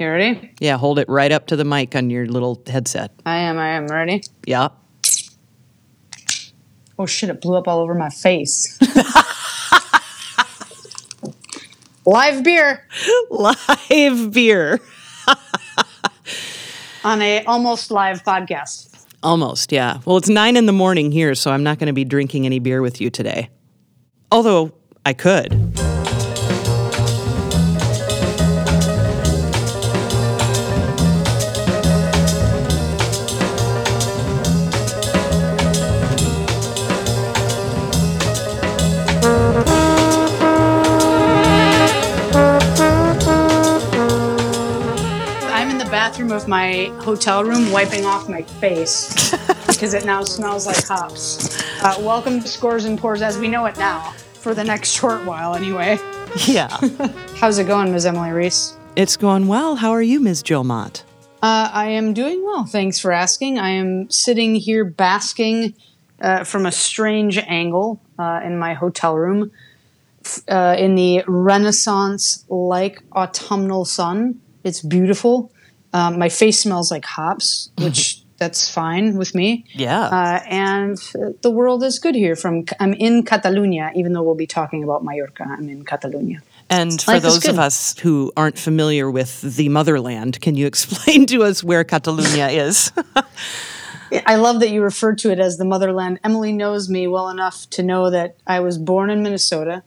You ready? Yeah, hold it right up to the mic on your little headset. I am. Ready? Yeah. Oh, shit, it blew up all over my face. Live beer. On a almost live podcast. Almost, yeah. Well, it's 9 a.m. here, so I'm not going to be drinking any beer with you today. Although, I could. Of my hotel room, wiping off my face because it now smells like hops. Welcome to Scores and Pours as we know it now, for the next short while anyway. Yeah. How's it going, Ms. Emily Reese? It's going well. How are you, Ms. Jill Mott? I am doing well. Thanks for asking. I am sitting here basking from a strange angle in my hotel room in the Renaissance-like autumnal sun. It's beautiful. My face smells like hops, which that's fine with me. Yeah. And the world is good here. I'm in Catalunya, even though we'll be talking about Mallorca. I'm in Catalunya. And for those of us who aren't familiar with the motherland, can you explain to us where Catalunya is? I love that you referred to it as the motherland. Emily knows me well enough to know that I was born in Minnesota.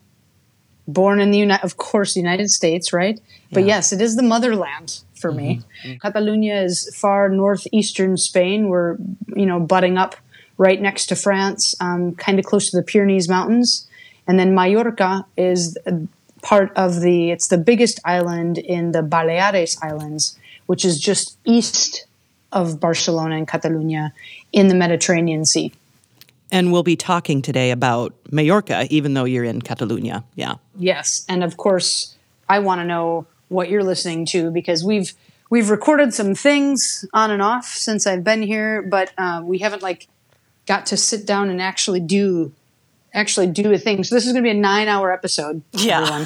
Born in the United States, right? But yes, it is the motherland for me. Mm-hmm. Catalunya is far northeastern Spain. We're, butting up right next to France, kind of close to the Pyrenees Mountains. And then Mallorca is part of it's the biggest island in the Baleares Islands, which is just east of Barcelona and Catalunya in the Mediterranean Sea. And we'll be talking today about Mallorca, even though you're in Catalunya. Yeah. Yes. And of course, I want to know what you're listening to because we've recorded some things on and off since I've been here, but we haven't got to sit down and actually do a thing. So this is going to be a 9-hour episode. Yeah.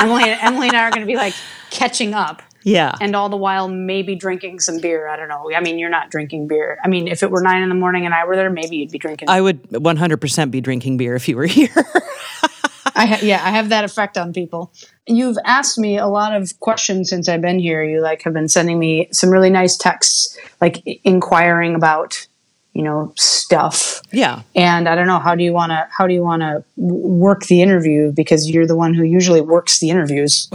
Everyone. Emily and I are going to be catching up. Yeah. And all the while, maybe drinking some beer. I don't know. I mean, you're not drinking beer. I mean, if it were 9 a.m. and I were there, maybe you'd be drinking beer. I would 100% be drinking beer if you were here. I have that effect on people. You've asked me a lot of questions since I've been here. You have been sending me some really nice texts, inquiring about, stuff. Yeah. And I don't know, how do you want to work the interview? Because you're the one who usually works the interviews.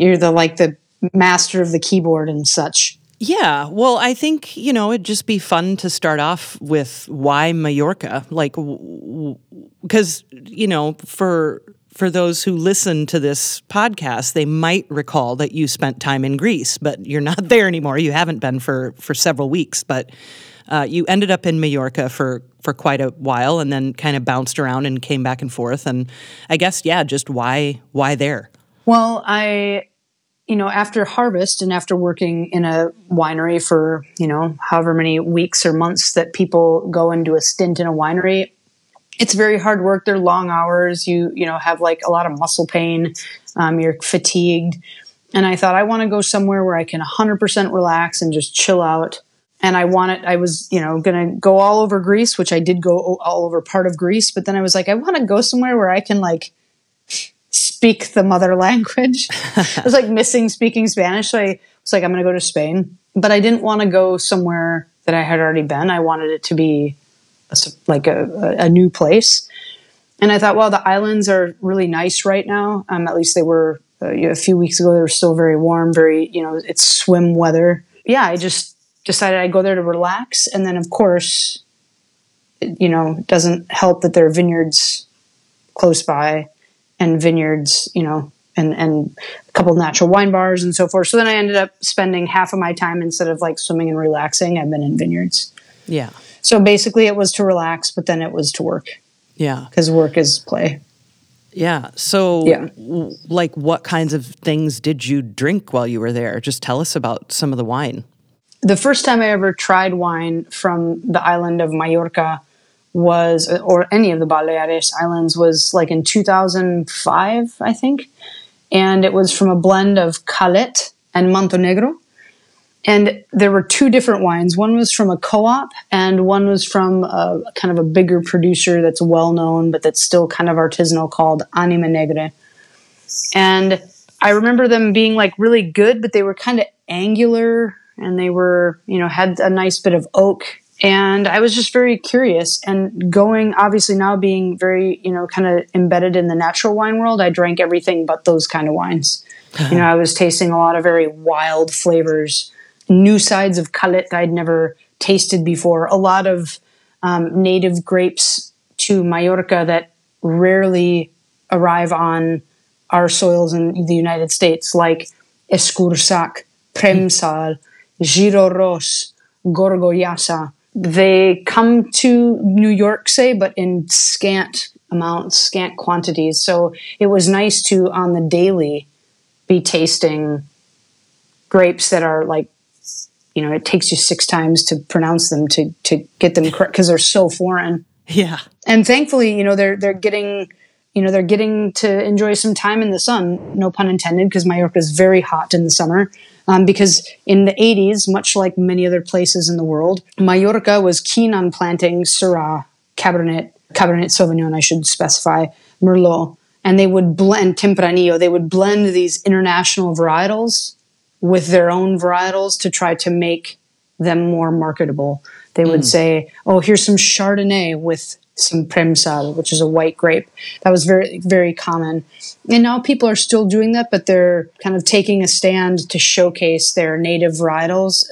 You're the master of the keyboard and such. Yeah. Well, I think, it'd just be fun to start off with why Mallorca. Because, for those who listen to this podcast, they might recall that you spent time in Greece, but you're not there anymore. You haven't been for several weeks, but you ended up in Mallorca for quite a while and then kind of bounced around and came back and forth. And I guess, yeah, just why there? Well, after harvest and after working in a winery for, however many weeks or months that people go into a stint in a winery, it's very hard work. They're long hours. You have a lot of muscle pain. You're fatigued. And I thought, I want to go somewhere where I can 100% relax and just chill out. And I was, going to go all over Greece, which I did go all over part of Greece. But then I was I want to go somewhere where I can speak the mother language. I was missing speaking Spanish. So I was I'm going to go to Spain, but I didn't want to go somewhere that I had already been. I wanted it to be a new place. And I thought, well, the islands are really nice right now. At least they were a few weeks ago. They were still very warm, very, it's swim weather. Yeah. I just decided I'd go there to relax. And then of course, it doesn't help that there are vineyards close by. And vineyards, and a couple of natural wine bars and so forth. So then I ended up spending half of my time instead of swimming and relaxing, I've been in vineyards. Yeah. So basically it was to relax, but then it was to work. Yeah. Because work is play. Yeah. So what kinds of things did you drink while you were there? Just tell us about some of the wine. The first time I ever tried wine from the island of Mallorca was, or any of the Baleares Islands, was in 2005, I think. and it was from a blend of Calette and Manto Negro. And there were two different wines. One was from a co-op, and one was from a kind of a bigger producer that's well-known, but that's still kind of artisanal, called Ànima Negra. And I remember them being like really good, but they were kind of angular, and they were, you know, had a nice bit of oak. And I was just very curious, and going, obviously now being very, you know, kind of embedded in the natural wine world, I drank everything but those kind of wines. You know, I was tasting a lot of very wild flavors, new sides of Calette I'd never tasted before, a lot of native grapes to Mallorca that rarely arrive on our soils in the United States, like Escursac, Premsal, Giroros, Gorgoyasa. They come to New York, say, but in scant amounts, scant quantities. So it was nice to, on the daily, be tasting grapes that are like, you know, it takes you 6 times to pronounce them, to get them correct, because they're so foreign. Yeah. And thankfully, you know, they're getting, you know, they're getting to enjoy some time in the sun, no pun intended, because Mallorca is very hot in the summer. Because in the 80s, much like many other places in the world, Mallorca was keen on planting Syrah, Cabernet Sauvignon, I should specify, Merlot. And they would blend Tempranillo. They would blend these international varietals with their own varietals to try to make them more marketable. They would say, oh, here's some Chardonnay with some Premsal, which is a white grape. That was very, very common. And now people are still doing that, but they're kind of taking a stand to showcase their native varietals,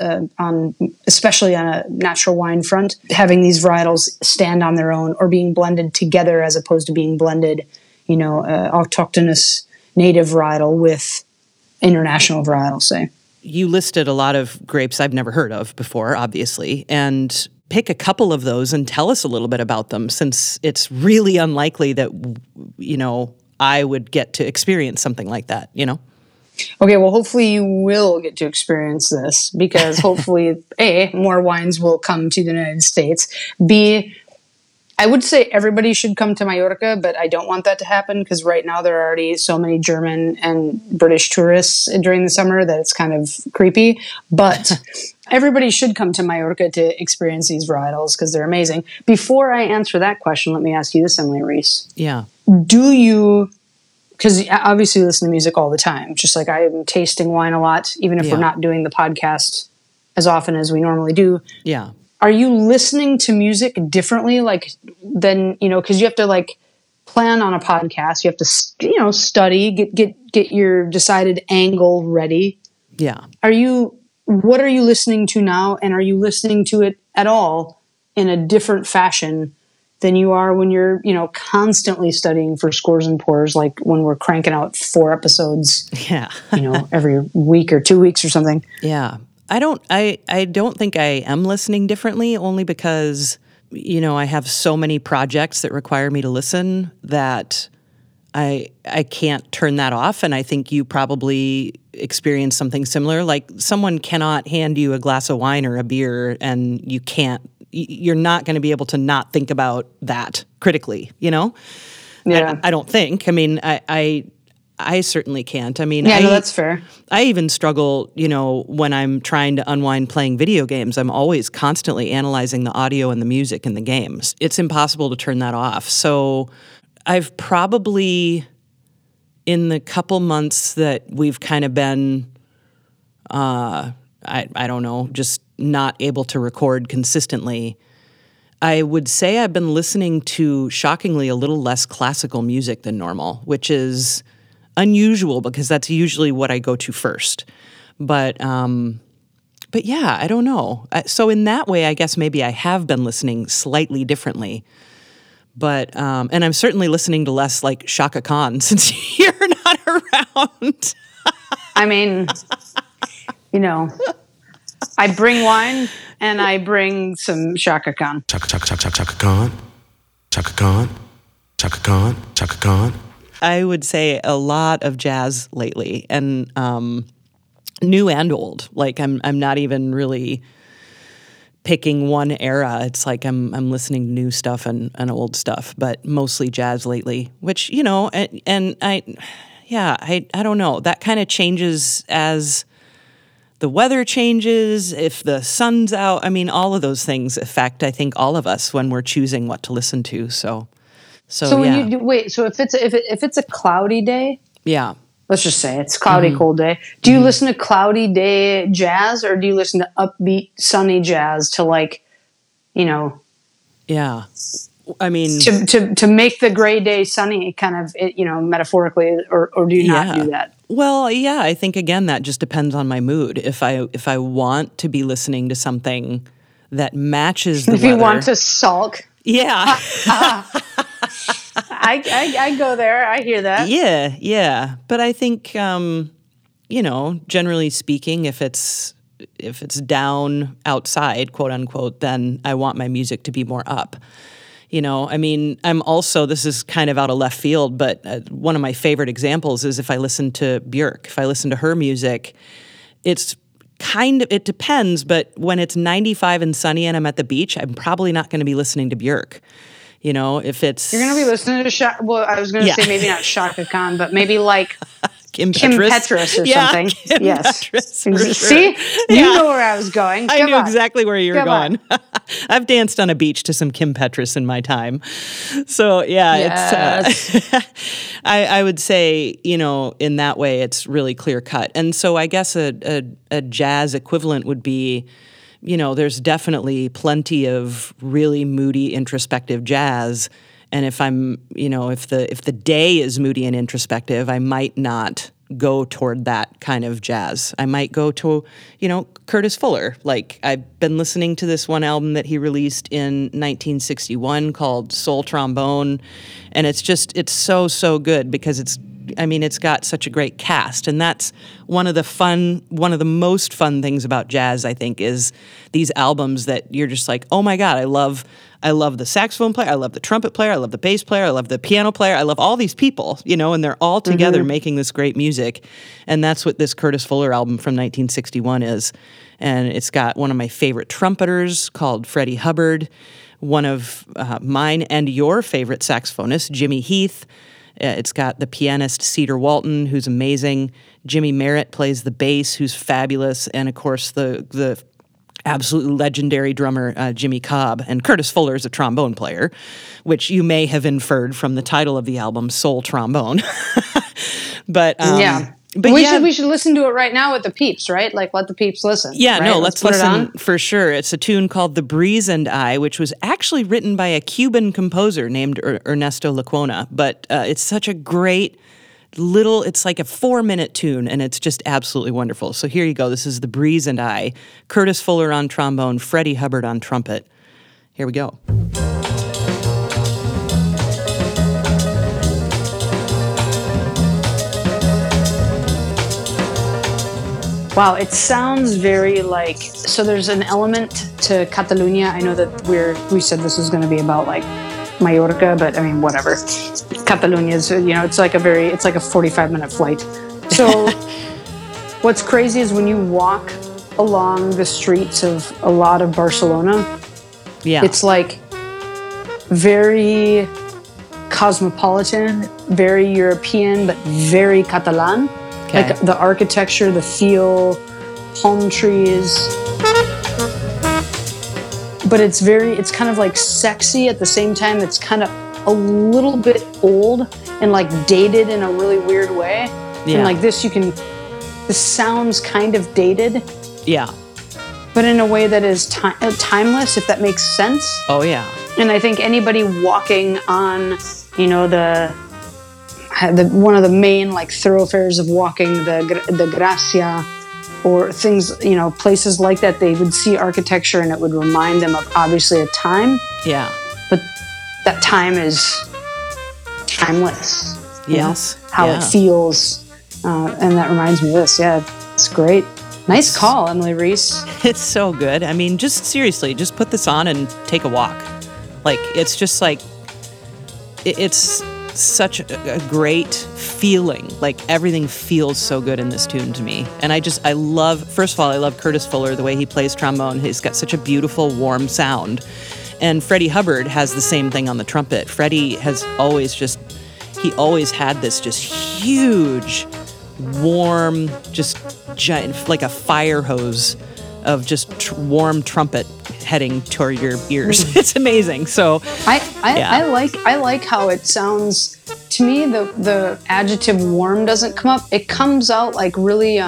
especially on a natural wine front, having these varietals stand on their own or being blended together as opposed to being blended, you know, autochthonous native varietal with international varietal, say. You listed a lot of grapes I've never heard of before, obviously, and pick a couple of those and tell us a little bit about them, since it's really unlikely that, you know, I would get to experience something like that, you know? Okay, well, hopefully you will get to experience this, because hopefully, A, more wines will come to the United States. B, I would say everybody should come to Mallorca, but I don't want that to happen, because right now there are already so many German and British tourists during the summer that it's kind of creepy. But everybody should come to Mallorca to experience these varietals, because they're amazing. Before I answer that question, let me ask you this, Emily Reese. Yeah. Do you, because obviously you listen to music all the time, just like I am tasting wine a lot, even if we're not doing the podcast as often as we normally do. Yeah. Are you listening to music differently, like, than, you know, because you have to like plan on a podcast, you have to, you know, study, get your decided angle ready. Yeah. What are you listening to now, and are you listening to it at all in a different fashion than you are when you're, you know, constantly studying for scores and pours, like when we're cranking out 4 episodes, yeah, you know, every week or 2 weeks or something? Yeah. I don't think I am listening differently, only because, you know, I have so many projects that require me to listen that I can't turn that off. And I think you probably experience something similar. Like, someone cannot hand you a glass of wine or a beer, and you're not going to be able to not think about that critically, you know? Yeah. I don't think. I mean, I certainly can't. I mean, yeah, no, that's fair. I even struggle, you know, when I'm trying to unwind playing video games. I'm always constantly analyzing the audio and the music in the games. It's impossible to turn that off. So I've probably, in the couple months that we've kind of been, I don't know, just not able to record consistently, I would say I've been listening to, shockingly, a little less classical music than normal, which is unusual, because that's usually what I go to first. But yeah, I don't know. So in that way, I guess maybe I have been listening slightly differently. But and I'm certainly listening to less like Chaka Khan, since you're not around. I mean, you know, I bring wine and I bring some Chaka Khan. Chaka Khan. Chaka Khan. Chaka Khan. Chaka Khan. I would say a lot of jazz lately, and new and old. Like, I'm not even really picking one era. It's like I'm listening to new stuff and old stuff, but mostly jazz lately. Which, you know, and I, yeah, I don't know. That kind of changes as the weather changes, if the sun's out. I mean, all of those things affect, I think, all of us when we're choosing what to listen to. So yeah. When you wait, so if it's a cloudy day, yeah, let's just say it's cloudy, cold day. Do you listen to cloudy day jazz, or do you listen to upbeat, sunny jazz to, like, you know? Yeah, I mean, to make the gray day sunny, kind of, you know, metaphorically, or do you not do that? Well, yeah, I think again that just depends on my mood. If I want to be listening to something that matches the weather, you want to sulk, yeah. I go there. I hear that. Yeah. But I think, you know, generally speaking, if it's down outside, quote unquote, then I want my music to be more up. You know, I mean, I'm also, this is kind of out of left field, but one of my favorite examples is if I listen to Björk, if I listen to her music, it's kind of, it depends, but when it's 95 and sunny and I'm at the beach, I'm probably not going to be listening to Björk. You know, if it's... You're going to be listening to... I was going to say maybe not Shaka Khan, but maybe like... Kim Petras or something. Kim Petras, for sure. See? Yeah. You know where I was going. I knew exactly where you were going. I've danced on a beach to some Kim Petras in my time. So, yeah, it's... I would say, you know, in that way, it's really clear-cut. And so I guess a jazz equivalent would be... You know, there's definitely plenty of really moody, introspective jazz. And if I'm, you know, if the day is moody and introspective, I might not go toward that kind of jazz. I might go to, you know, Curtis Fuller. Like, I've been listening to this one album that he released in 1961 called Soul Trombone. And it's just, it's so, so good because it's, I mean, it's got such a great cast, and that's one of the most fun things about jazz, I think, is these albums that you're just like, oh my God, I love the saxophone player, I love the trumpet player, I love the bass player, I love the piano player, I love all these people, you know, and they're all together making this great music, and that's what this Curtis Fuller album from 1961 is, and it's got one of my favorite trumpeters called Freddie Hubbard, one of mine and your favorite saxophonist, Jimmy Heath. It's got the pianist Cedar Walton, who's amazing. Jimmy Merritt plays the bass, who's fabulous. And, of course, the absolutely legendary drummer Jimmy Cobb. And Curtis Fuller is a trombone player, which you may have inferred from the title of the album, Soul Trombone. But we should listen to it right now with the peeps, right? Like, let the peeps listen. Yeah, right? No, let's listen for sure. It's a tune called "The Breeze and I," which was actually written by a Cuban composer named Ernesto Lecuona. But it's such a great little, it's like a 4-minute tune, and it's just absolutely wonderful. So here you go. This is "The Breeze and I," Curtis Fuller on trombone, Freddie Hubbard on trumpet. Here we go. Wow, it sounds very like, so there's an element to Catalunya. I know that we said this was going to be about like Mallorca, but I mean, whatever. Catalunya is, you know, it's like a 45-minute flight. So what's crazy is when you walk along the streets of a lot of Barcelona, it's like very cosmopolitan, very European, but very Catalan. Okay. Like the architecture, the feel, palm trees. But it's kind of like sexy at the same time. It's kind of a little bit old and like dated in a really weird way. Yeah. And like this sounds kind of dated. Yeah. But in a way that is timeless, if that makes sense. Oh, yeah. And I think anybody walking on, you know, one of the main like thoroughfares of walking, the Gracia, or things, you know, places like that, they would see architecture and it would remind them of obviously a time. Yeah. But that time is timeless. Yes. You know, how it feels. And that reminds me of this. Yeah, it's great. Nice call, Emily Reese. It's so good. I mean, just seriously, just put this on and take a walk. Like, it's just like, it's... such a great feeling. Like, everything feels so good in this tune to me. And I love Curtis Fuller, the way he plays trombone. He's got such a beautiful, warm sound. And Freddie Hubbard has the same thing on the trumpet. Freddie has always just, he always had this just huge, warm, just giant, like a fire hose of just warm trumpet heading toward your ears. It's amazing. So I like how it sounds. To me, the adjective warm doesn't come up. It comes out like really,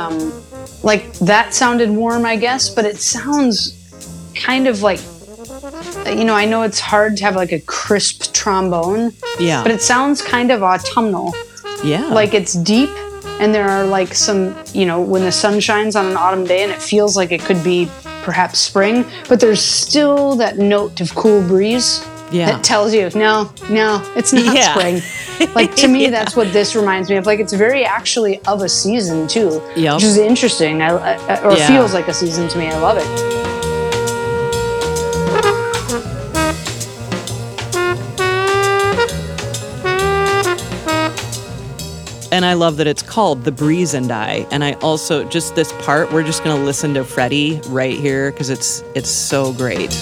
like that sounded warm, I guess, but it sounds kind of like, you know, I know it's hard to have like a crisp trombone, yeah, but it sounds kind of autumnal. Yeah. Like it's deep. And there are like some, you know, when the sun shines on an autumn day and it feels like it could be perhaps spring, but there's still that note of cool breeze that tells you, no, it's not spring. Like to me, that's what this reminds me of. Like it's very actually of a season too, which is interesting. Or feels like a season to me. I love it. And I love that it's called The Breeze and I. And I also, just this part, we're just going to listen to Freddie right here because it's so great.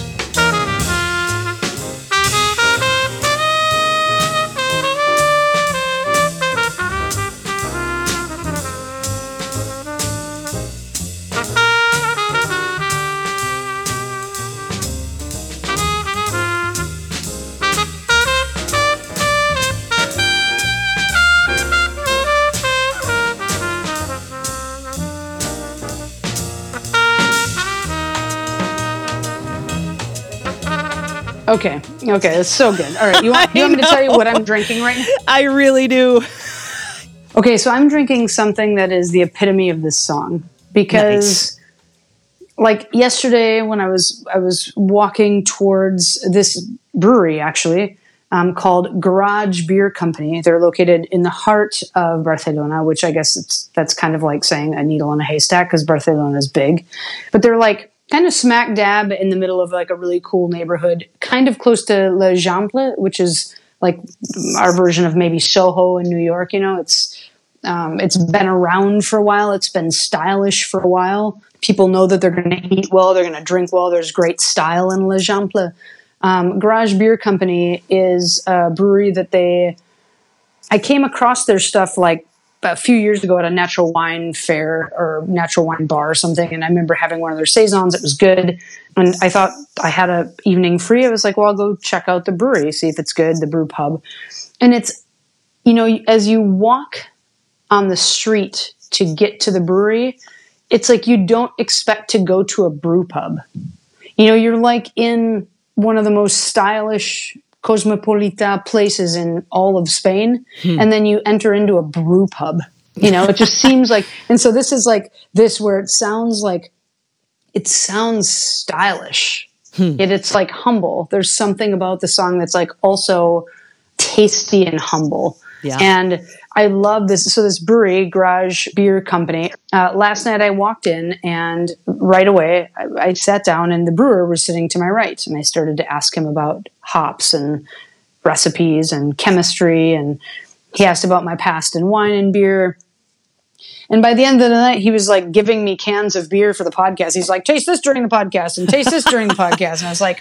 Okay, that's so good. All right, you want me to tell you what I'm drinking right now? I really do. Okay, so I'm drinking something that is the epitome of this song because, like yesterday when I was walking towards this brewery actually called Garage Beer Company. They're located in the heart of Barcelona, which I guess that's kind of like saying a needle in a haystack because Barcelona is big, but they're like kind of smack dab in the middle of like a really cool neighborhood, kind of close to Le Jamble, which is like our version of maybe Soho in New York. You know, it's been around for a while. It's been stylish for a while. People know that they're going to eat well, they're going to drink well. There's great style in Le Jamble. Garage Beer Company is a brewery that I came across their stuff like a few years ago at a natural wine fair or natural wine bar or something. And I remember having one of their saisons. It was good. And I thought I had an evening free. I was like, well, I'll go check out the brewery, see if it's good, the brew pub. And it's, you know, as you walk on the street to get to the brewery, it's like, you don't expect to go to a brew pub. You know, you're like in one of the most stylish Cosmopolita places in all of Spain, and then you enter into a brew pub. You know, it just seems like, and so this is like this where it sounds like, it sounds stylish, yet it's like humble. There's something about the song that's like also tasty and humble. Yeah. And I love this. So this brewery, Garage Beer Company, last night I walked in and right away I sat down and the brewer was sitting to my right. And I started to ask him about hops and recipes and chemistry. And he asked about my past in wine and beer. And by the end of the night, he was like giving me cans of beer for the podcast. He's like, taste this during the podcast and taste this during the podcast. And I was like,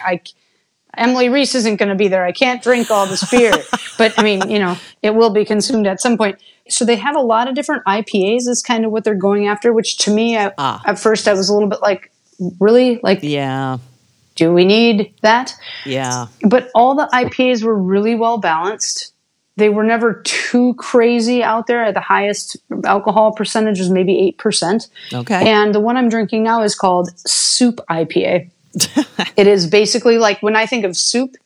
Emily Reese isn't going to be there. I can't drink all this beer. But, I mean, you know, it will be consumed at some point. So they have a lot of different IPAs is kind of what they're going after, which to me, at first I was a little bit like, really? Like, yeah, do we need that? Yeah. But all the IPAs were really well balanced. They were never too crazy out there. The highest alcohol percentage was maybe 8%. Okay. And the one I'm drinking now is called Soup IPA. It is basically like, when I think of soup,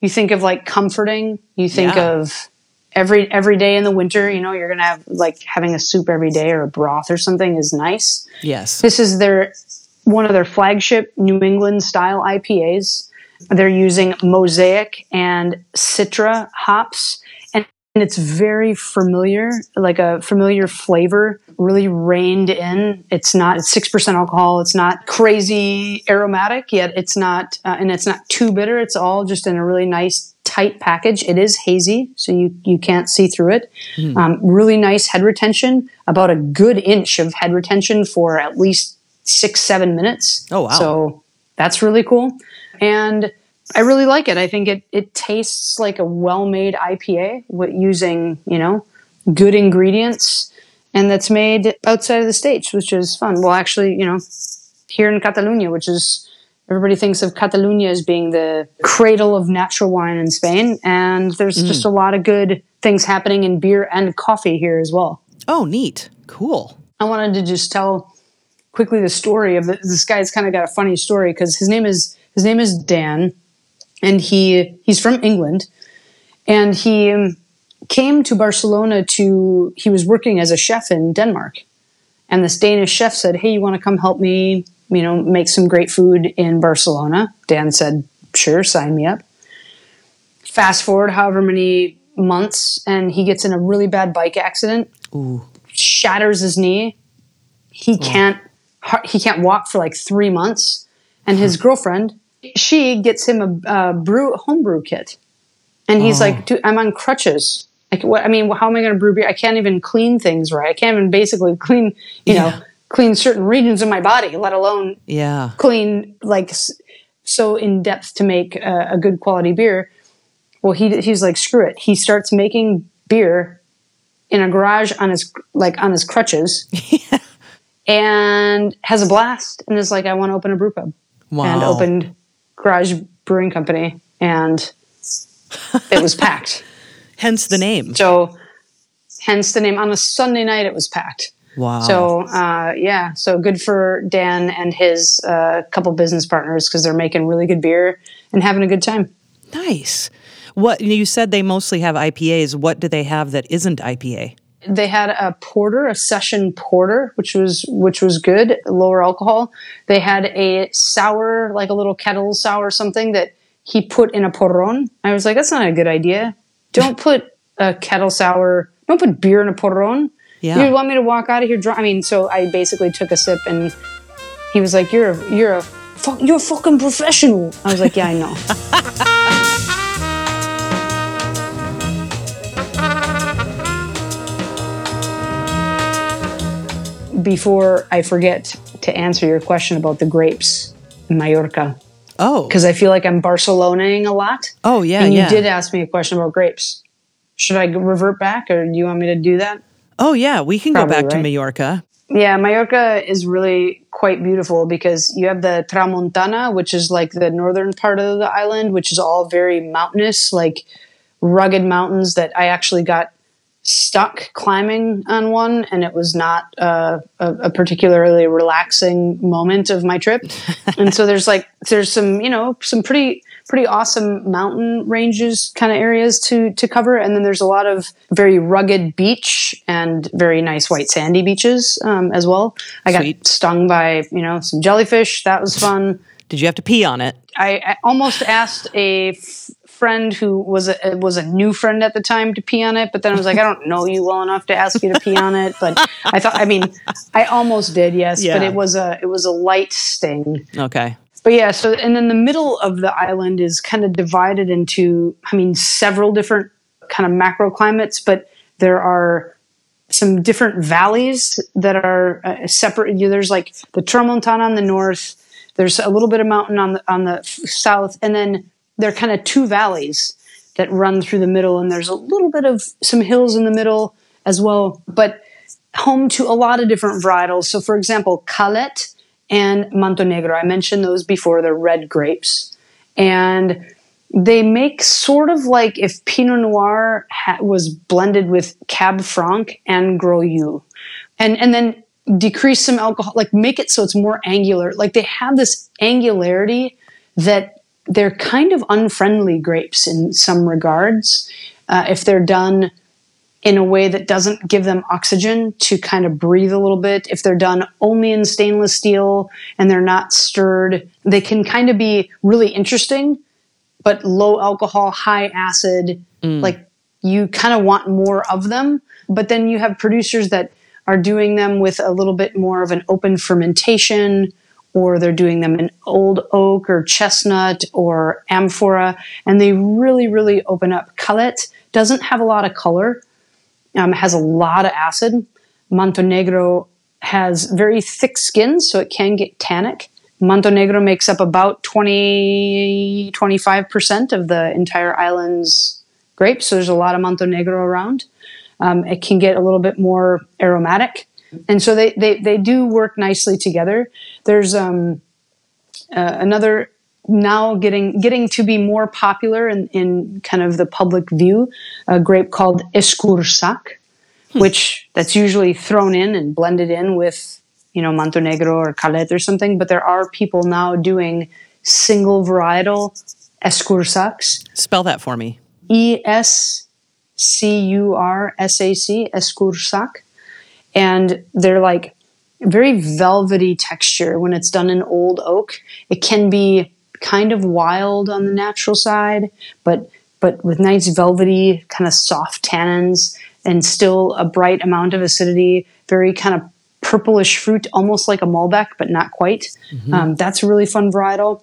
you think of like comforting, you think of every day in the winter, you know, you're going to have like having a soup every day or a broth or something is nice. Yes. This is one of their flagship New England style IPAs. They're using Mosaic and Citra hops, and it's very familiar, like a familiar flavor, really reined in. It's 6% alcohol. It's not crazy aromatic, yet it's not, and it's not too bitter. It's all just in a really nice, tight package. It is hazy, so you can't see through it. Really nice head retention, about a good inch of head retention for at least 6-7 minutes. Oh, wow. So that's really cool. And I really like it. I think it tastes like a well-made IPA using, good ingredients, and that's made outside of the States, which is fun. Well, actually, here in Catalunya, which is, everybody thinks of Catalunya as being the cradle of natural wine in Spain, and there's just a lot of good things happening in beer and coffee here as well. Oh, neat. Cool. I wanted to just tell quickly the story of this guy's kind of got a funny story, because his name is Dan, and he's from England, and he came to Barcelona he was working as a chef in Denmark, and this Danish chef said, "Hey, you want to come help me, make some great food in Barcelona?" Dan said, "Sure, sign me up." Fast forward however many months, and he gets in a really bad bike accident. Ooh. Shatters his knee. He can't walk for like 3 months, and his girlfriend, she gets him a homebrew kit, and he's like, "Dude, I'm on crutches. Like, what? I mean, how am I going to brew beer? I can't even clean things right. I can't even basically clean, clean certain regions of my body, let alone clean like so in depth to make a good quality beer." Well, he's like, "Screw it." He starts making beer in a garage on his crutches, and has a blast, and is like, "I want to open a brew pub." Wow. And opened Garage Brewing Company, and it was packed. Hence the name. So, hence the name. On a Sunday night, it was packed. Wow. So, so good for Dan and his couple business partners, because they're making really good beer and having a good time. Nice. What you said, they mostly have IPAs. What do they have that isn't IPA? They had a porter, a session porter, which was good, lower alcohol. They had a sour, like a little kettle sour, something that he put in a porron. I was like, that's not a good idea. Don't put a kettle sour. Don't put beer in a porron. Yeah. You want me to walk out of here drunk? I mean, so I basically took a sip, and he was like, "You're a fucking professional." I was like, "Yeah, I know." Before I forget to answer your question about the grapes in Mallorca. Oh. Because I feel like I'm Barcelonaing a lot. Oh, yeah, and you did ask me a question about grapes. Should I revert back, or do you want me to do that? Oh, yeah, we can probably go back to Mallorca. Yeah, Mallorca is really quite beautiful, because you have the Tramontana, which is like the northern part of the island, which is all very mountainous, like rugged mountains that I actually got stuck climbing on one, and it was not a particularly relaxing moment of my trip. And so there's some some pretty awesome mountain ranges kind of areas to cover, and then there's a lot of very rugged beach and very nice white sandy beaches as well. I got stung by some jellyfish. That was fun. Did you have to pee on it? I almost asked a friend who was a new friend at the time to pee on it, but then I was like, I don't know you well enough to ask you to pee on it. But I thought, I almost did, yes. Yeah. But it was a light sting. Okay. But yeah, so and then the middle of the island is kind of divided into several different kind of macroclimates, but there are some different valleys that are separate. There's like the Tramontana on the north. There's a little bit of mountain on the south, and then there are kind of two valleys that run through the middle, and there's a little bit of some hills in the middle as well, but home to a lot of different varietals. So, for example, Calet and Mantonegro. I mentioned those before. They're red grapes. And they make sort of like if Pinot Noir was blended with Cab Franc and Groleux. And then decrease some alcohol, like make it so it's more angular. Like they have this angularity that they're kind of unfriendly grapes in some regards, if they're done in a way that doesn't give them oxygen to kind of breathe a little bit. If they're done only in stainless steel and they're not stirred, they can kind of be really interesting, but low alcohol, high acid, like you kind of want more of them. But then you have producers that are doing them with a little bit more of an open fermentation, or they're doing them in old oak or chestnut or amphora, and they really, really open up. Calet doesn't have a lot of color, has a lot of acid. Mantonegro has very thick skins, so it can get tannic, Manto Negro makes up about 20-25% of the entire island's grapes, so there's a lot of Manto Negro around. It can get a little bit more aromatic, and so they do work nicely together. There's another now getting to be more popular in kind of the public view, a grape called Escursac, which that's usually thrown in and blended in with, you know, Manto Negro or Calet or something, but there are people now doing single varietal Escursacs. Spell that for me. Escursac, Escursac. And they're like very velvety texture when it's done in old oak. It can be kind of wild on the natural side, but with nice velvety kind of soft tannins and still a bright amount of acidity, very kind of purplish fruit, almost like a Malbec, but not quite. Mm-hmm. That's a really fun varietal.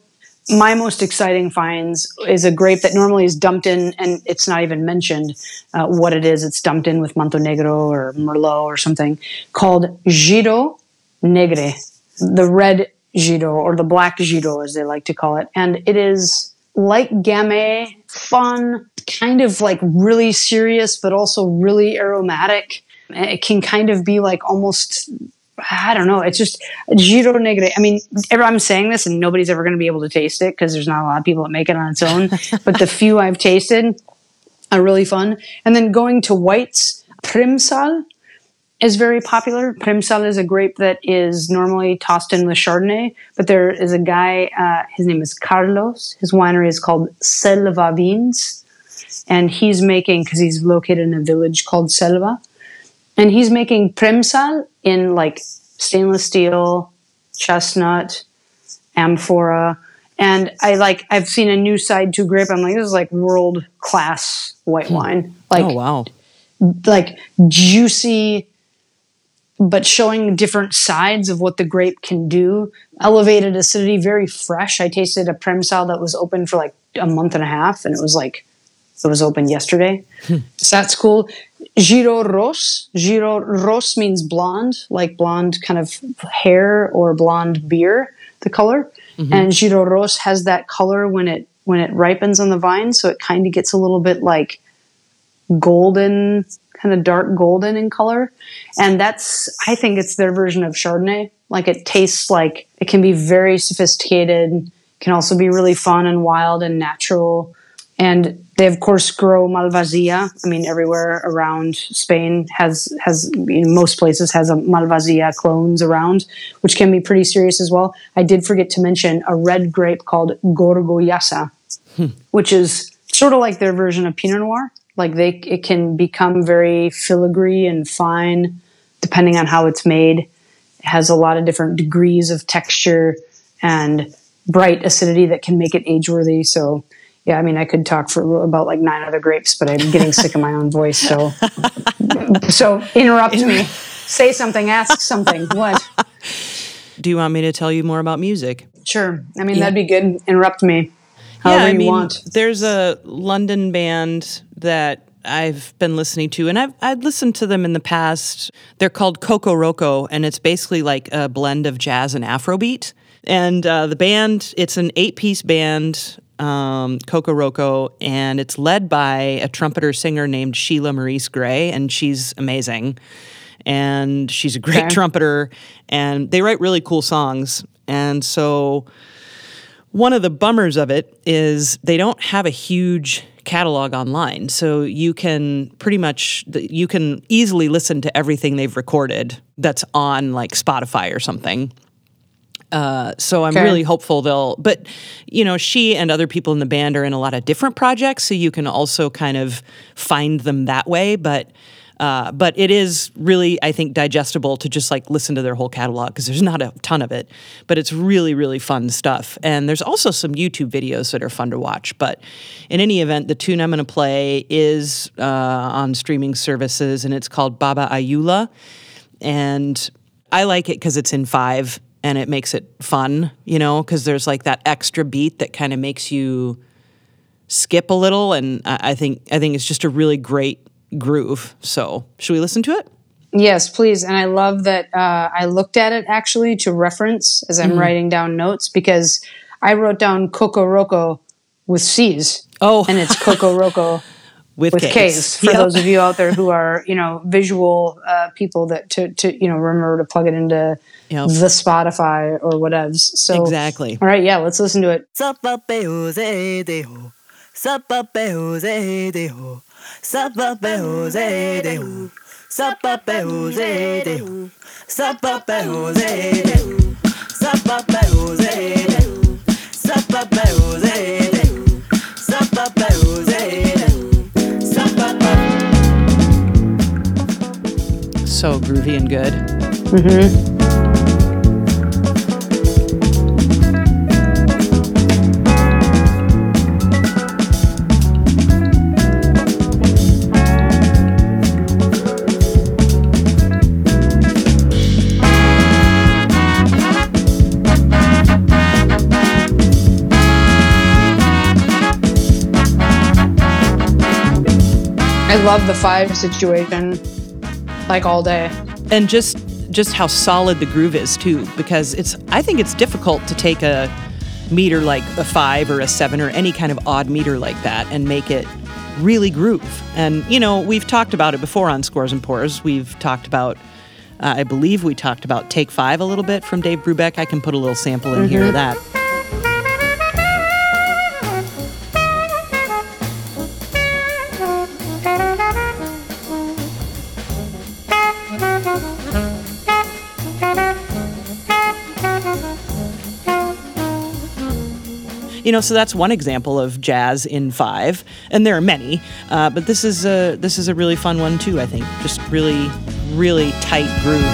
My most exciting finds is a grape that normally is dumped in, and it's not even mentioned what it is. It's dumped in with Manto Negro or Merlot or something, called Giro Negre, the red Giro or the black Giro, as they like to call it. And it is like Gamay, fun, kind of like really serious, but also really aromatic. It can kind of be like almost, I don't know, it's just Giro Negre. I mean, I'm saying this and nobody's ever going to be able to taste it because there's not a lot of people that make it on its own. But the few I've tasted are really fun. And then going to whites, Premsal is very popular. Premsal is a grape that is normally tossed in with Chardonnay, but there is a guy, his name is Carlos. His winery is called Selva Vines, and he's making, because he's located in a village called Selva, and he's making Premsal in like stainless steel, chestnut, amphora. And I've seen a new side to grape. I'm like, this is like world class white wine. Like, oh, wow. Like juicy, but showing different sides of what the grape can do. Elevated acidity, very fresh. I tasted a Premsal that was open for like a month and a half, and it was open yesterday. So that's cool. Giroros. Giroros means blonde, like blonde kind of hair or blonde beer, the color. Mm-hmm. And Giroros has that color when it ripens on the vine, so it kind of gets a little bit like golden, kind of dark golden in color. And I think it's their version of Chardonnay. Like it tastes like it can be very sophisticated, can also be really fun and wild and natural. And they, of course, grow Malvasia. I mean, everywhere around Spain has most places has a Malvasia clones around, which can be pretty serious as well. I did forget to mention a red grape called Gorgoyasa, which is sort of like their version of Pinot Noir. Like it can become very filigree and fine, depending on how it's made. It has a lot of different degrees of texture and bright acidity that can make it age-worthy, so... Yeah, I mean, I could talk for about like 9 other grapes, but I'm getting sick of my own voice. So interrupt me. Say something. Ask something. What? Do you want me to tell you more about music? Sure. I mean, that'd be good. Interrupt me however you want. There's a London band that I've been listening to, and I've listened to them in the past. They're called Kokoroko, and it's basically like a blend of jazz and Afrobeat. And the band, it's an 8-piece band, Kokoroko, and it's led by a trumpeter singer named Sheila Maurice Gray, and she's amazing. And she's a great trumpeter, and they write really cool songs. And so one of the bummers of it is they don't have a huge catalog online, so you can easily listen to everything they've recorded that's on like Spotify or something. So I'm really hopeful but you know, she and other people in the band are in a lot of different projects, so you can also kind of find them that way. But it is really, I think, digestible to just like listen to their whole catalog because there's not a ton of it, but it's really, really fun stuff. And there's also some YouTube videos that are fun to watch. But in any event, the tune I'm going to play is on streaming services, and it's called Baba Ayula. And I like it because it's in 5. And it makes it fun, you know, because there's like that extra beat that kind of makes you skip a little. And I think it's just a really great groove. So should we listen to it? Yes, please. And I love that I looked at it actually to reference as I'm writing down notes, because I wrote down Kokoroko with C's. Oh. And it's Kokoroko with K's. For those of you out there who are, you know, visual people that to remember to plug it into the Spotify or whatevs. So, exactly. All right. Yeah. Let's listen to it. So groovy and good. Mm-hmm. I love the five situation, like, all day. And just how solid the groove is too, because I think it's difficult to take a meter like a 5 or a 7 or any kind of odd meter like that and make it really groove. And, you know, we've talked about it before on Scores and Pours. We've talked about, I believe we talked about Take 5 a little bit from Dave Brubeck. I can put a little sample in here of that. You know, so that's one example of jazz in five, and there are many, but this is a really fun one too, I think. Just really, really tight groove.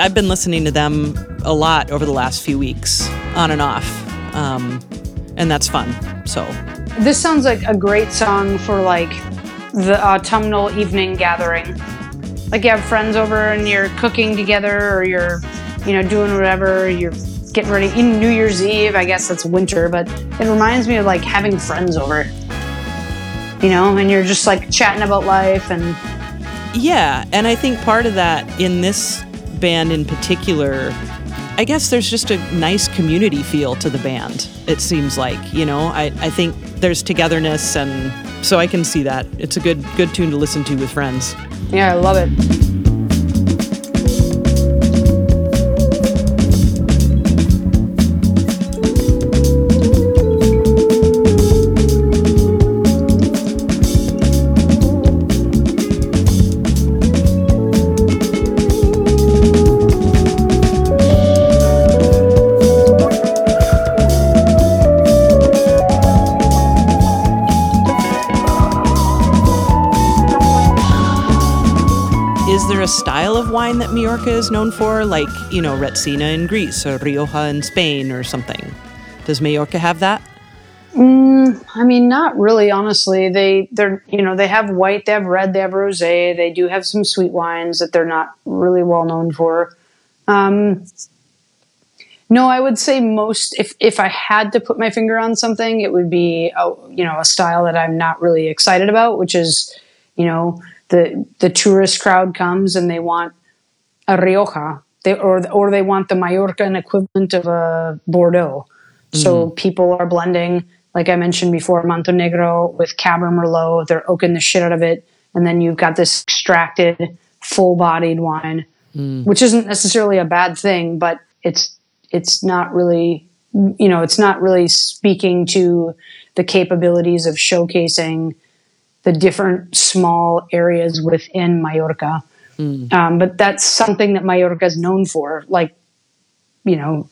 I've been listening to them a lot over the last few weeks, on and off, and that's fun. So this sounds like a great song for, like, the autumnal evening gathering. Like, you have friends over and you're cooking together, or you're, you know, doing whatever, you're getting ready. Even New Year's Eve, I guess that's winter, but it reminds me of, like, having friends over, you know, and you're just, like, chatting about life and. Yeah, and I think part of that in this band in particular, I guess there's just a nice community feel to the band, it seems like, you know. I think there's togetherness, and so I can see that. It's a good tune to listen to with friends. Yeah, I love it. Style of wine that Majorca is known for, like, you know, Retsina in Greece or Rioja in Spain or something. Does Majorca have that? I mean, not really, honestly. They're you know, they have white, they have red, they have rosé. They do have some sweet wines that they're not really well known for. No, I would say most. If I had to put my finger on something, it would be a style that I'm not really excited about, which is, you know. The tourist crowd comes and they want a Rioja, or they want the Majorcan equivalent of a Bordeaux. Mm-hmm. So people are blending, like I mentioned before, Manto Negro with Cabernet Merlot. They're oaking the shit out of it, and then you've got this extracted, full-bodied wine, which isn't necessarily a bad thing, but it's not really, you know, it's not really speaking to the capabilities of showcasing the different small areas within Majorca. But that's something that Majorca is known for. Like, you know,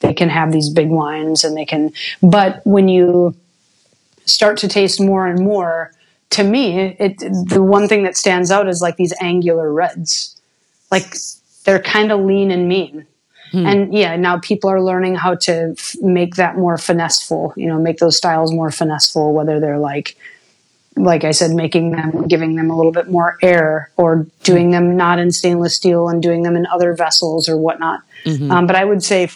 they can have these big wines and they can, but when you start to taste more and more, to me, the one thing that stands out is, like, these angular reds. Like, they're kind of lean and mean. And yeah, now people are learning how to make that more finesseful, you know, make those styles more finesseful, whether they're, like, like I said, making them, giving them a little bit more air, or doing them not in stainless steel and doing them in other vessels or whatnot. Mm-hmm. But I would say,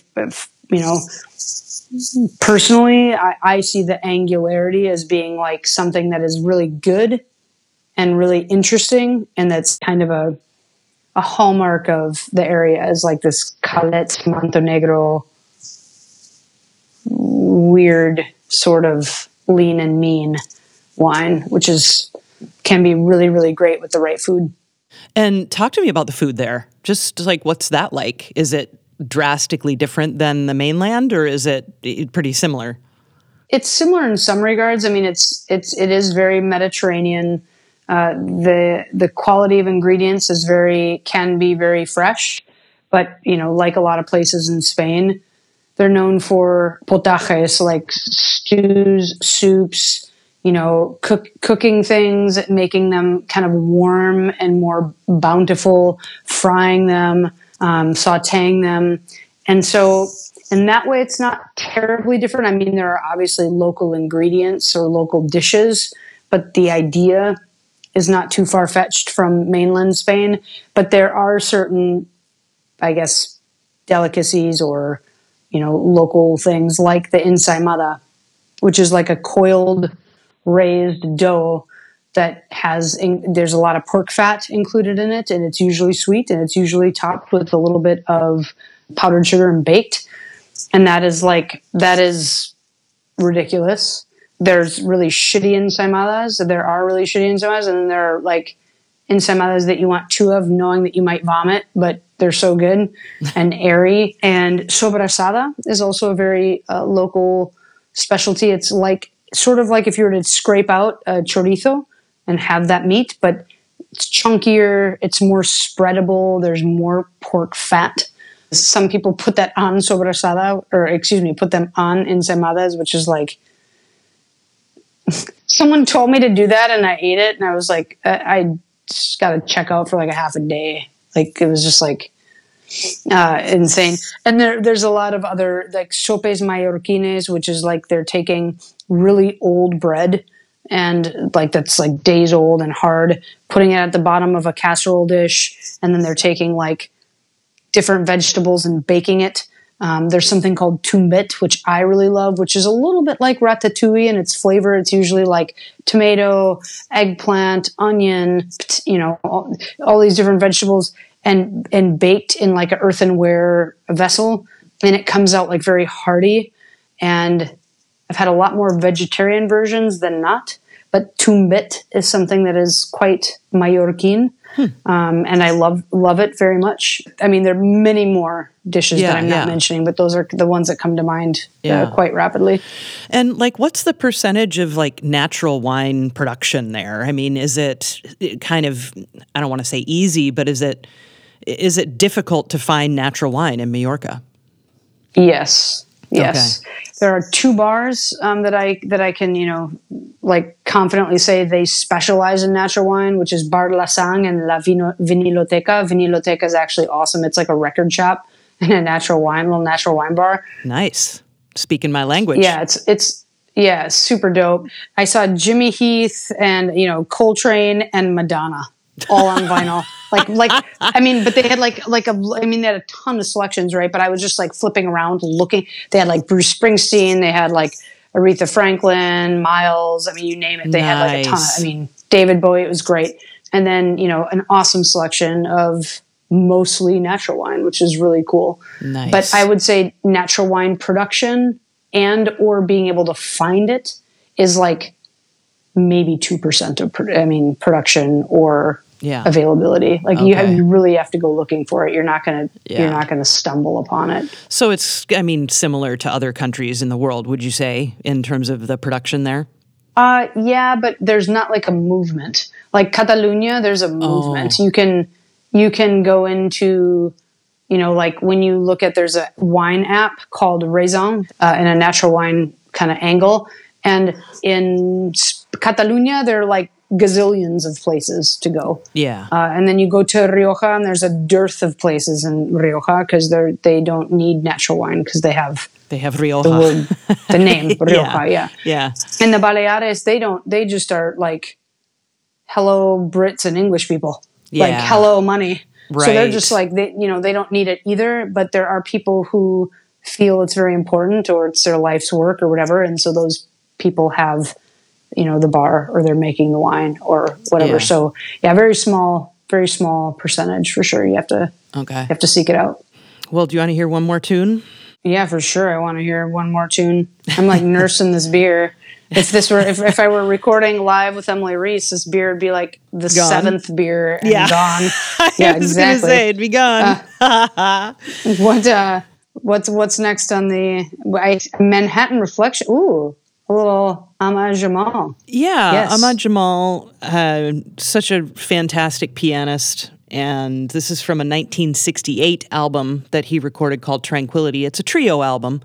personally, I see the angularity as being like something that is really good and really interesting. And that's kind of a hallmark of the area, is like this Calets Manto Negro weird sort of lean and mean wine, which can be really, really great with the right food. And talk to me about the food there. Just like, what's that like? Is it drastically different than the mainland, or is it pretty similar? It's similar in some regards. I mean, it is very Mediterranean. The quality of ingredients is can be very fresh, but like a lot of places in Spain, they're known for potajes, like stews, soups, cooking things, making them kind of warm and more bountiful, frying them, sauteing them. And so in that way, it's not terribly different. I mean, there are obviously local ingredients or local dishes, but the idea is not too far-fetched from mainland Spain. But there are certain, I guess, delicacies or local things like the ensaimada, which is like a coiled raised dough that has, there's a lot of pork fat included in it, and it's usually sweet, and it's usually topped with a little bit of powdered sugar and baked. And that is ridiculous. There's really shitty ensaimadas. There are really shitty ensaimadas, and then there are like ensaimadas that you want two of, knowing that you might vomit, but they're so good and airy. And sobrasada is also a very local specialty. It's like sort of like if you were to scrape out a chorizo and have that meat, but it's chunkier, it's more spreadable, there's more pork fat. Some people put that on sobrasada, put them on ensaimadas, which is like, someone told me to do that and I ate it, and I was like, I just got to check out for like a half a day. Like, it was just like insane. And there's a lot of other, like sopes mallorquines, which is like they're taking really old bread, and like that's like days old and hard, putting it at the bottom of a casserole dish, and then they're taking like different vegetables and baking it. There's something called tumbit, which I really love, which is a little bit like ratatouille in its flavor. It's usually like tomato, eggplant, onion, all these different vegetables, and baked in like an earthenware vessel. And it comes out like very hearty. And I've had a lot more vegetarian versions than not, but tumbit is something that is quite Mallorquin. And I love it very much. I mean, there are many more dishes that I'm not mentioning, but those are the ones that come to mind quite rapidly. And like, what's the percentage of like natural wine production there? I mean, is it kind of, I don't want to say easy, but is it difficult to find natural wine in Mallorca? Yes. Okay. There are two bars that I can, like confidently say they specialize in natural wine, which is Bar La Sang and Viniloteca. Viniloteca is actually awesome. It's like a record shop and a little natural wine bar. Nice. Speaking my language. Yeah, it's super dope. I saw Jimmy Heath and, Coltrane and Madonna all on vinyl. But they had they had a ton of selections, right? But I was just like flipping around looking. They had like Bruce Springsteen, they had like Aretha Franklin, Miles, you name it. They had like a ton of, David Bowie, it was great. And then, an awesome selection of mostly natural wine, which is really cool. Nice. But I would say natural wine production or being able to find it is like maybe 2% of production or availability. Like you really have to go looking for it. You're not going to stumble upon it. So it's, similar to other countries in the world, would you say, in terms of the production there? Yeah, but there's not like a movement. Like Catalonia, there's a movement. Oh. You can go into, like when you look at, there's a wine app called Raison in a natural wine kind of angle. And in Catalonia, there are like gazillions of places to go. Yeah. And then you go to Rioja, and there's a dearth of places in Rioja because they don't need natural wine because they have They have Rioja. The word, the name, Rioja, yeah. Yeah. And the Baleares, they just are like, hello, Brits and English people. Yeah. Like, hello, money. Right. So they're just like, they don't need it either, but there are people who feel it's very important or it's their life's work or whatever. And so those people have, the bar or they're making the wine or whatever. Yeah. So yeah, very small percentage for sure. You have to seek it out. Well, do you want to hear one more tune? Yeah, for sure. I want to hear one more tune. I'm like nursing this beer. If I were recording live with Emily Reese, this beer would be like the seventh beer and gone. Yeah, I was going to say it'd be gone. What's next on the Manhattan Reflection? Ooh, a little Ahmad Jamal. Yeah, yes. Ahmad Jamal, such a fantastic pianist. And this is from a 1968 album that he recorded called Tranquility. It's a trio album.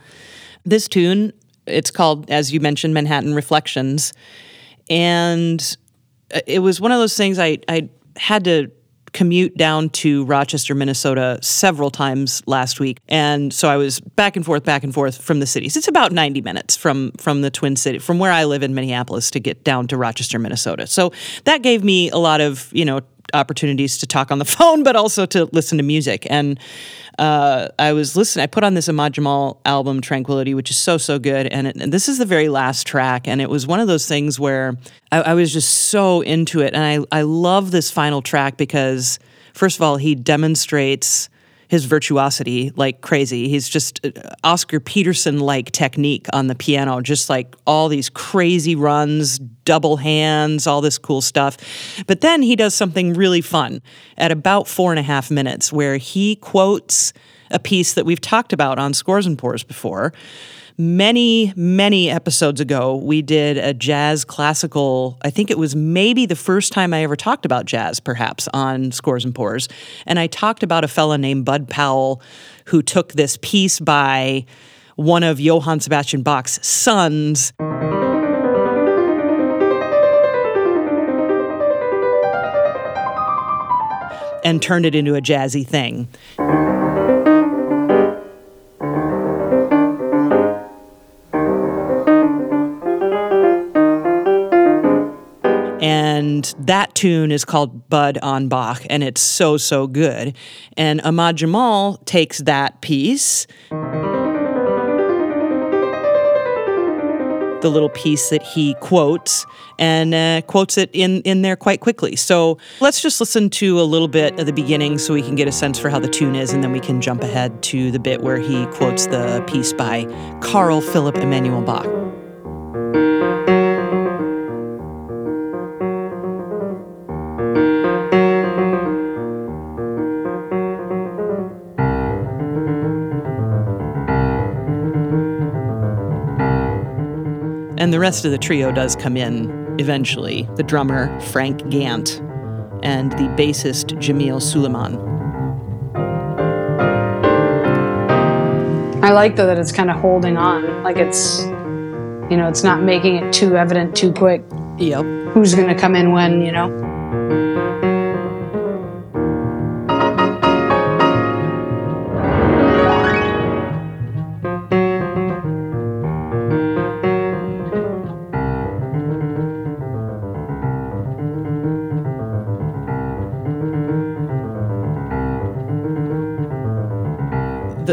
This tune, it's called, as you mentioned, Manhattan Reflections. And it was one of those things I had to commute down to Rochester, Minnesota several times last week. And so I was back and forth from the cities. It's about 90 minutes from the Twin Cities, from where I live in Minneapolis to get down to Rochester, Minnesota. So that gave me a lot of, opportunities to talk on the phone, but also to listen to music. And I put on this Ahmad Jamal album, Tranquility, which is so, so good. And this is the very last track. And it was one of those things where I was just so into it. And I love this final track because, first of all, he demonstrates his virtuosity like crazy. He's just Oscar Peterson-like technique on the piano, just like all these crazy runs, double hands, all this cool stuff. But then he does something really fun at about 4.5 minutes where he quotes a piece that we've talked about on Scores and Pours before. Many, many episodes ago, we did a jazz classical, I think it was maybe the first time I ever talked about jazz, perhaps, on Scores and Pours. And I talked about a fella named Bud Powell who took this piece by one of Johann Sebastian Bach's sons. And turned it into a jazzy thing. And that tune is called Bud on Bach, and it's so, so good. And Ahmad Jamal takes that piece, the little piece that he quotes, and quotes it in there quite quickly. So let's just listen to a little bit of the beginning so we can get a sense for how the tune is, and then we can jump ahead to the bit where he quotes the piece by Carl Philipp Emanuel Bach. And the rest of the trio does come in eventually. The drummer, Frank Gant, and the bassist, Jamil Suleiman. I like, though, that it's kind of holding on. Like it's, it's not making it too evident too quick. Yep. Who's going to come in when,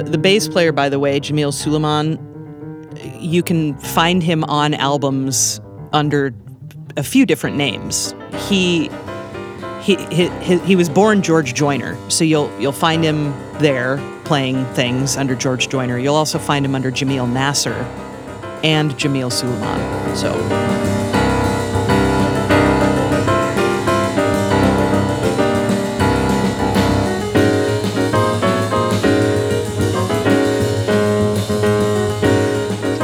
The bass player, by the way, Jamil Suleiman, you can find him on albums under a few different names. He was born George Joyner, so you'll find him there playing things under George Joyner. You'll also find him under Jamil Nasser and Jamil Suleiman. So.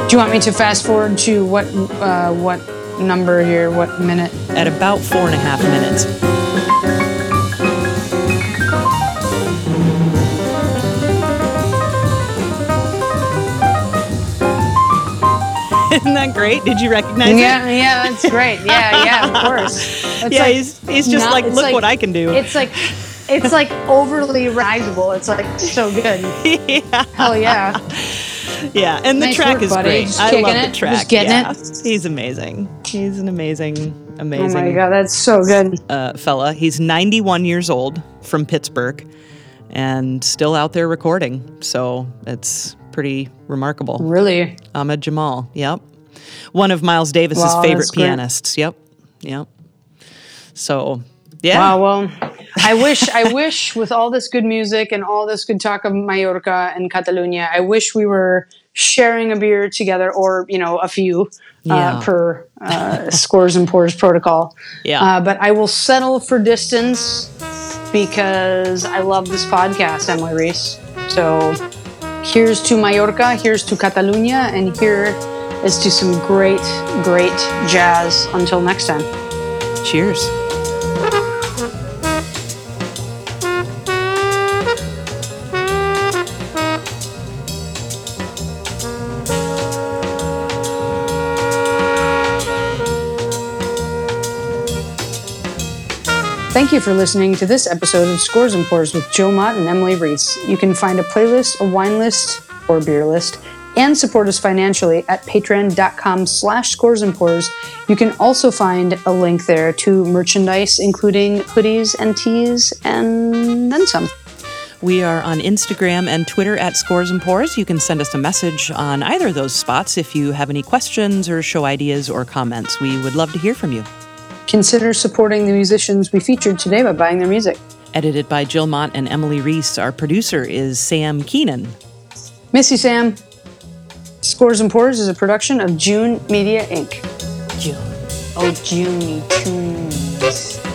Do you want me to fast forward to what number here, what minute? At about 4.5 minutes. Isn't that great? Did you recognize it? Yeah, that's great. Yeah, of course. It's he's just look what I can do. It's overly risible. It's so good. Yeah. Hell yeah. Yeah, and the track is great. I love the track. Just getting it. He's amazing. He's an amazing. Oh my God, that's so good. Fella, he's 91 years old from Pittsburgh, and still out there recording. So it's pretty remarkable. Really, Ahmad Jamal. Yep, one of Miles Davis's favorite pianists. Great. Yep. So, yeah. Wow. Well, I wish with all this good music and all this good talk of Mallorca and Catalonia, I wish we were sharing a beer together, or a few per Scores and Pours protocol. Yeah. But I will settle for distance because I love this podcast, Emily Reese. So here's to Mallorca, here's to Catalonia, and here is to some great, great jazz. Until next time. Cheers. Thank you for listening to this episode of Scores and Pours with Joe Mott and Emily Reese. You can find a playlist, a wine list, or beer list, and support us financially at patreon.com/scoresandpours. You can also find a link there to merchandise, including hoodies and tees, and then some. We are on Instagram and Twitter at Scores and Pours. You can send us a message on either of those spots if you have any questions or show ideas or comments. We would love to hear from you. Consider supporting the musicians we featured today by buying their music. Edited by Jill Mott and Emily Reese. Our producer is Sam Keenan. Miss you, Sam. Scores and Pours is a production of June Media, Inc. June. Oh, June tunes.